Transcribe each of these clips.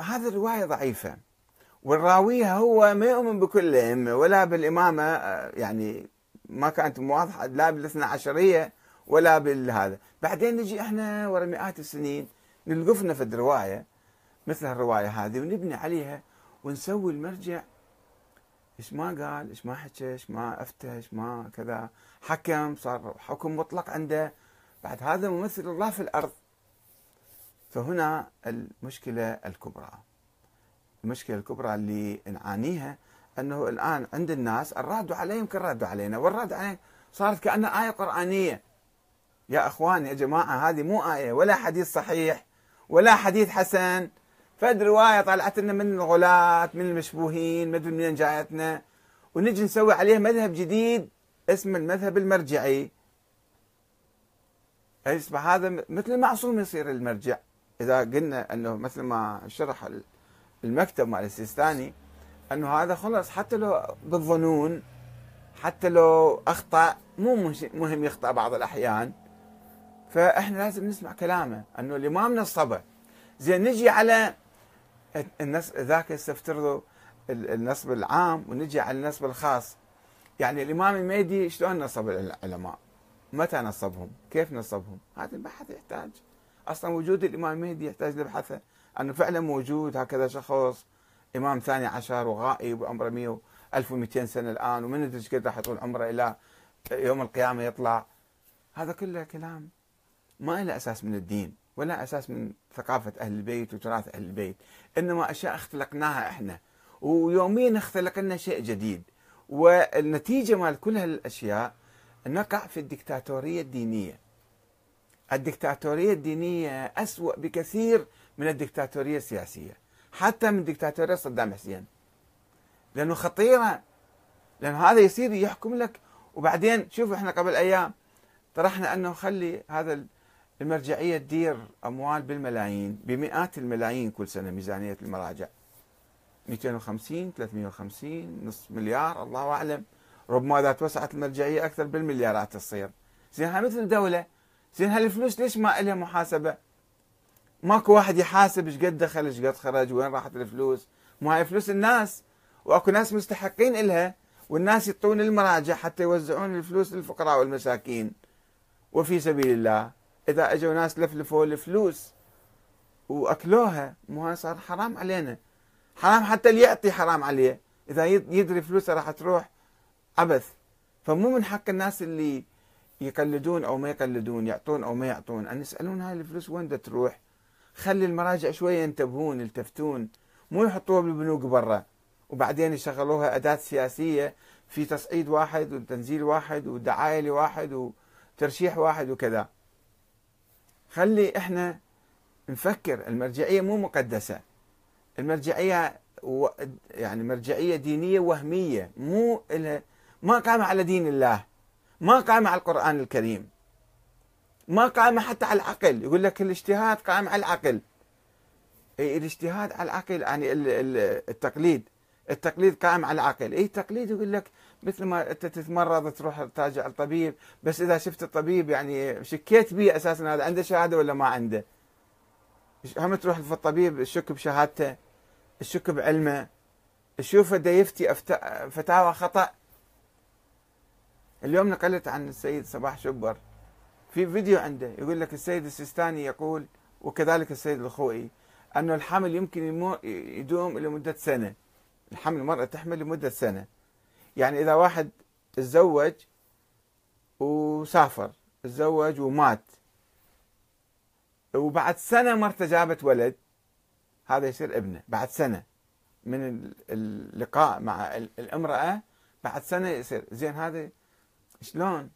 هذه الرواية ضعيفة والراويها هو ما يؤمن بكل الأئمة ولا بالإمامة، يعني ما كانت مواضحة لا بالاثنى عشرية ولا بالهذا. بعدين نجي احنا ورا مئات السنين نلقفنا في الرواية مثل الرواية هذه ونبني عليها ونسوي المرجع. ايش ما قال، ايش ما حكى، ايش ما افتى، ايش ما كذا، حكم صار حكم مطلق عنده، بعد هذا ممثل الله في الأرض. فهنا المشكلة الكبرى، المشكلة الكبرى اللي نعانيها أنه الآن عند الناس الراد عليهم كالراد علينا، والراد علينا صارت كأنها آية قرآنية. يا أخوان يا جماعة، هذه مو آية ولا حديث صحيح ولا حديث حسن، فد رواية طلعت لنا من الغلاة من المشبوهين، ما أدري منين جايتنا، ونجي نسوي عليه مذهب جديد اسمه المذهب المرجعي. يصبح هذا مثل المعصوم يصير المرجع. إذا قلنا أنه مثل ما شرح المكتب مع السيستاني أنه هذا خلص حتى لو بالظنون، حتى لو أخطأ مو مهم يخطأ بعض الأحيان، فإحنا لازم نسمع كلامه أنه الإمامنا الصبر. زين نجي على ذاك يستفترضوا النصب العام ونجي على النصب الخاص. يعني الإمام المهدي شلون نصب العلماء؟ متى نصبهم؟ كيف نصبهم؟ هذا البحث يحتاج، أصلا وجود الإمام المهدي يحتاج لبحثه أنه فعلا موجود هكذا شخص إمام ثاني عشر وغائب وعمره 1200 سنة الآن، ومن ندري كيف راح يطول عمره إلى يوم القيامة يطلع. هذا كله كلام ما له أساس من الدين ولا أساس من ثقافة أهل البيت وتراث أهل البيت، إنما أشياء اختلقناها إحنا، ويوميا اختلق لنا شيء جديد، والنتيجة مال كل هالأشياء نقع في الدكتاتورية الدينية. الدكتاتورية الدينية أسوأ بكثير من الدكتاتورية السياسية، حتى من دكتاتورية صدام حسين، لأنه خطيرة، لأن هذا يصير يحكم لك. وبعدين شوفوا احنا قبل أيام طرحنا أنه خلي هذا المرجعية تدير أموال بالملايين، بمئات الملايين كل سنة ميزانية المراجع، 250 350 نصف مليار الله أعلم، ربما إذا توسعت المرجعية أكثر بالمليارات تصير. زينها مثل دولة، زين هالفلوس ليش ما إلها محاسبة؟ ماكو واحد يحاسب ايش قد دخل ايش قد خرج وين راحت الفلوس، ما هي فلوس الناس، واكو ناس مستحقين إلها، والناس يعطون المراجع حتى يوزعون الفلوس للفقراء والمساكين وفي سبيل الله. إذا أجوا ناس لفلفوا الفلوس وأكلوها، مو صار حرام علينا، حرام حتى اللي يعطي حرام عليه إذا يدري فلوسه راح تروح عبث. فمو من حق الناس اللي يقلدون أو ما يقلدون، يعطون أو ما يعطون، أن يسألون هاي الفلوس وين تروح. خلي المراجع شوية ينتبهون يلتفتون، مو يحطوها بالبنوك برا وبعدين يشغلوها أداة سياسية في تصعيد واحد وتنزيل واحد ودعاية لواحد وترشيح واحد وكذا. خلي احنا نفكر، المرجعية مو مقدسة، المرجعية يعني مرجعية دينية وهمية، مو ما قامة على دين الله، ما قامة على القرآن الكريم، ما قامة حتى على العقل. يقول لك الاجتهاد قائم على العقل، اي الاجتهاد على العقل، يعني التقليد، التقليد قائم على العقل. اي التقليد يقول لك مثل ما انت تتمرض تروح تراجع الطبيب، بس اذا شفت الطبيب يعني شكيت به اساسا هذا عنده شهاده ولا ما عنده، هم تروح للطبيب الشك بشهادته، الشك بعلمه، تشوفه دا يفتي فتاوى خطا. اليوم نقلت عن السيد صباح شبر في فيديو عنده، يقول لك السيد السيستاني يقول وكذلك السيد الخوئي انه الحمل يمكن يدوم الى مده سنه، الحمل المراه تحمل لمده سنه. يعني إذا واحد تزوج وسافر، تزوج ومات، وبعد سنة مرته جابت ولد، هذا يصير ابنه. بعد سنة من اللقاء مع الامرأة، بعد سنة يصير. زين هذا شلون؟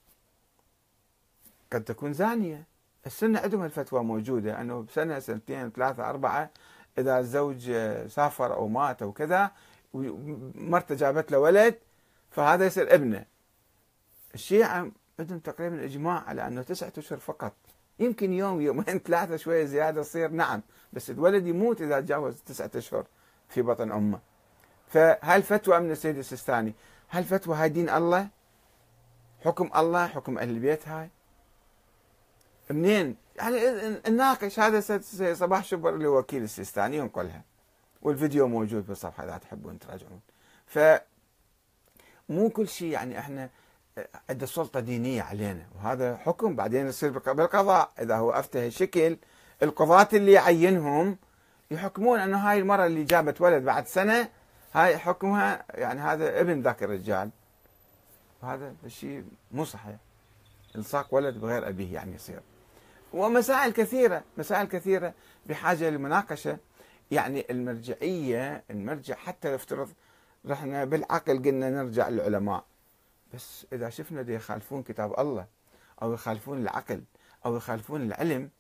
قد تكون زانية. السنة عندهم الفتوى موجودة أنه بسنة سنتين ثلاثة أربعة إذا الزوج سافر أو مات أو كذا ومرته جابت له ولد، فهذا يصير ابنه. الشيعة عندهم تقريبا إجماع على أنه 9 أشهر فقط، يمكن يوم يومين ثلاثة شوية زيادة تصير نعم، بس الولد يموت إذا تجاوز 9 أشهر في بطن أمه. فهالفتوى من السيد السيستاني، هالفتوى هاي دين الله، حكم الله، حكم أهل البيت هاي. منين؟ يعني نناقش هذا صباح شبر اللي هو وكيل السيستاني ينقلها، والفيديو موجود بالصفحه اذا تحبون تراجعون. فمو كل شيء يعني احنا عندنا سلطه دينيه علينا، وهذا حكم بعدين يصير بالقضاء اذا هو افتى الشكل. القضاة اللي يعينهم يحكمون انه هاي المرة اللي جابت ولد بعد سنة هاي حكمها يعني هذا ابن ذاك الرجال، وهذا الشيء مو صحيح. الصاق ولد بغير ابيه يعني يصير. ومسائل كثيرة، مسائل كثيرة بحاجة لمناقشة. يعني المرجعية، المرجع حتى لو افترض رحنا بالعقل قلنا نرجع للعلماء، بس اذا شفنا دي يخالفون كتاب الله او يخالفون العقل او يخالفون العلم،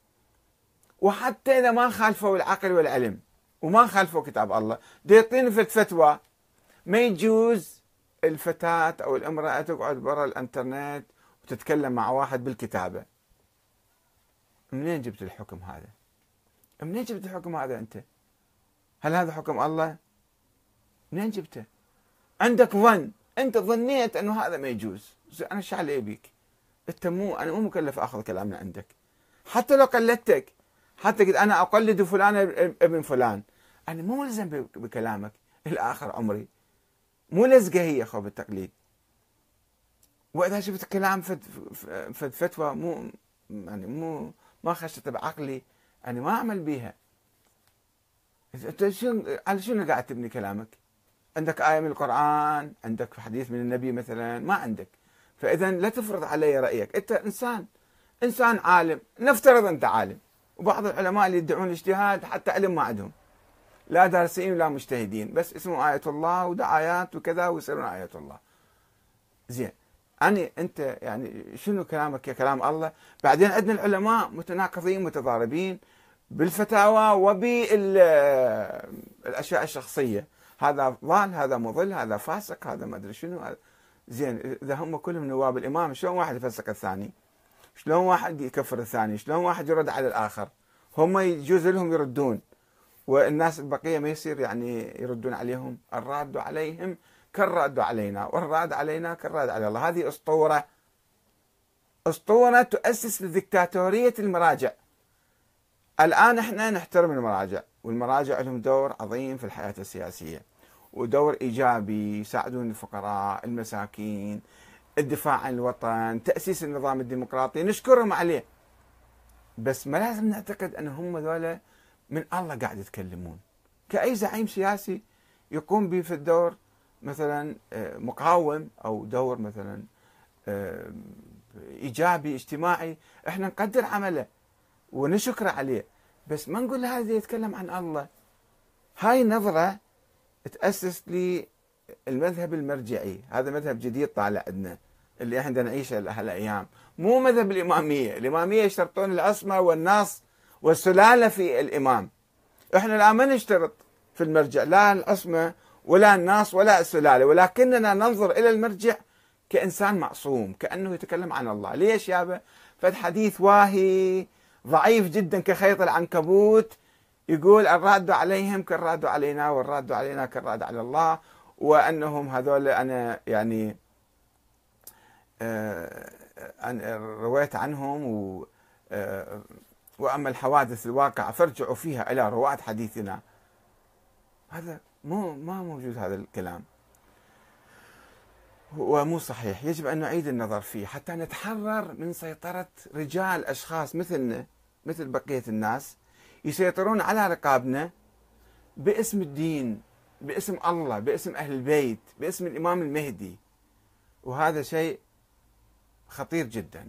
وحتى إذا ما خالفوا العقل والعلم وما خالفوا كتاب الله يعطينا فتوى، ما يجوز الفتاة أو الامرأة تقعد برا الانترنت وتتكلم مع واحد بالكتابة. منين جبت الحكم هذا؟ منين جبت الحكم هذا أنت؟ هل هذا حكم الله؟ منين جبته؟ عندك ظن، أنت ظنيت أنه هذا ما يجوز، أنا ايش علي بيك؟ أنت مو، أنا مو مكلف آخذ كلام من عندك، حتى لو قلدتك، حتى قلت أنا أقلد فلان ابن فلان، أنا مو ملزم بكلامك الآخر عمري، مو لزقة هي خوف التقليد. وإذا شفت كلام فتوى مو يعني مو ما خشت بعقلي أنا ما أعمل بيها. أنت على شنو قاعد تبني كلامك؟ عندك آية من القرآن، عندك حديث من النبي مثلا؟ ما عندك. فإذا لا تفرض علي رأيك، أنت إنسان، إنسان عالم، نفترض أنت عالم، وبعض العلماء اللي يدعون الاجتهاد حتى علم ما عندهم، لا دارسين ولا مجتهدين، بس اسمه آية الله ودعايات وكذا ويصيرون آية الله. زين، يعني أنت يعني شنو كلامك يا كلام الله؟ بعدين عندنا العلماء متناقضين متضاربين بالفتاوى وبالأشياء الشخصية، هذا ضال، هذا مضل، هذا فاسق، هذا ما أدري شنو. زين، إذا هم كلهم نواب الإمام، شلون واحد يفسق الثاني؟ شلون واحد يكفر الثاني؟ شلون واحد يرد على الآخر؟ هم يجوز لهم يردون، والناس البقية ما يصير يعني يردون عليهم. الراد عليهم كالراد علينا، والراد علينا كالراد على الله. هذه أسطورة، أسطورة تؤسس لدكتاتورية المراجع. الآن احنا نحترم المراجع، والمراجع لهم دور عظيم في الحياة السياسية، ودور إيجابي، يساعدون الفقراء، المساكين، الدفاع عن الوطن، تأسيس النظام الديمقراطي، نشكرهم عليه. بس ما لازم نعتقد أن هم ذولا من الله قاعد يتكلمون. كأي زعيم سياسي يقوم به في الدور مثلا مقاوم أو دور مثلا إيجابي اجتماعي، احنا نقدر عمله ونشكر عليه، بس ما نقول هذا يتكلم عن الله. هاي نظرة تأسس للمذهب المرجعي. هذا مذهب جديد طالع عندنا اللي احنا نعيشه هالايام، مو مذهب الاماميه، الاماميه يشترطون العصمه والنص والسلاله في الامام. احنا الان ما نشترط في المرجع لا العصمه ولا النص ولا السلاله، ولكننا ننظر الى المرجع كانسان معصوم، كانه يتكلم عن الله. ليش يابا؟ فالحديث واهي ضعيف جدا كخيط العنكبوت، يقول الراد عليهم كالراد علينا، والراد علينا كالراد على الله، وانهم هذول انا يعني رويت عنهم، وأما الحوادث الواقعة فارجعوا فيها إلى رواة حديثنا. هذا ما موجود هذا الكلام، ومو صحيح، يجب أن نعيد النظر فيه حتى نتحرر من سيطرة رجال أشخاص مثلنا، مثل بقية الناس، يسيطرون على رقابنا باسم الدين، باسم الله، باسم أهل البيت، باسم الإمام المهدي، وهذا شيء خطير جدا.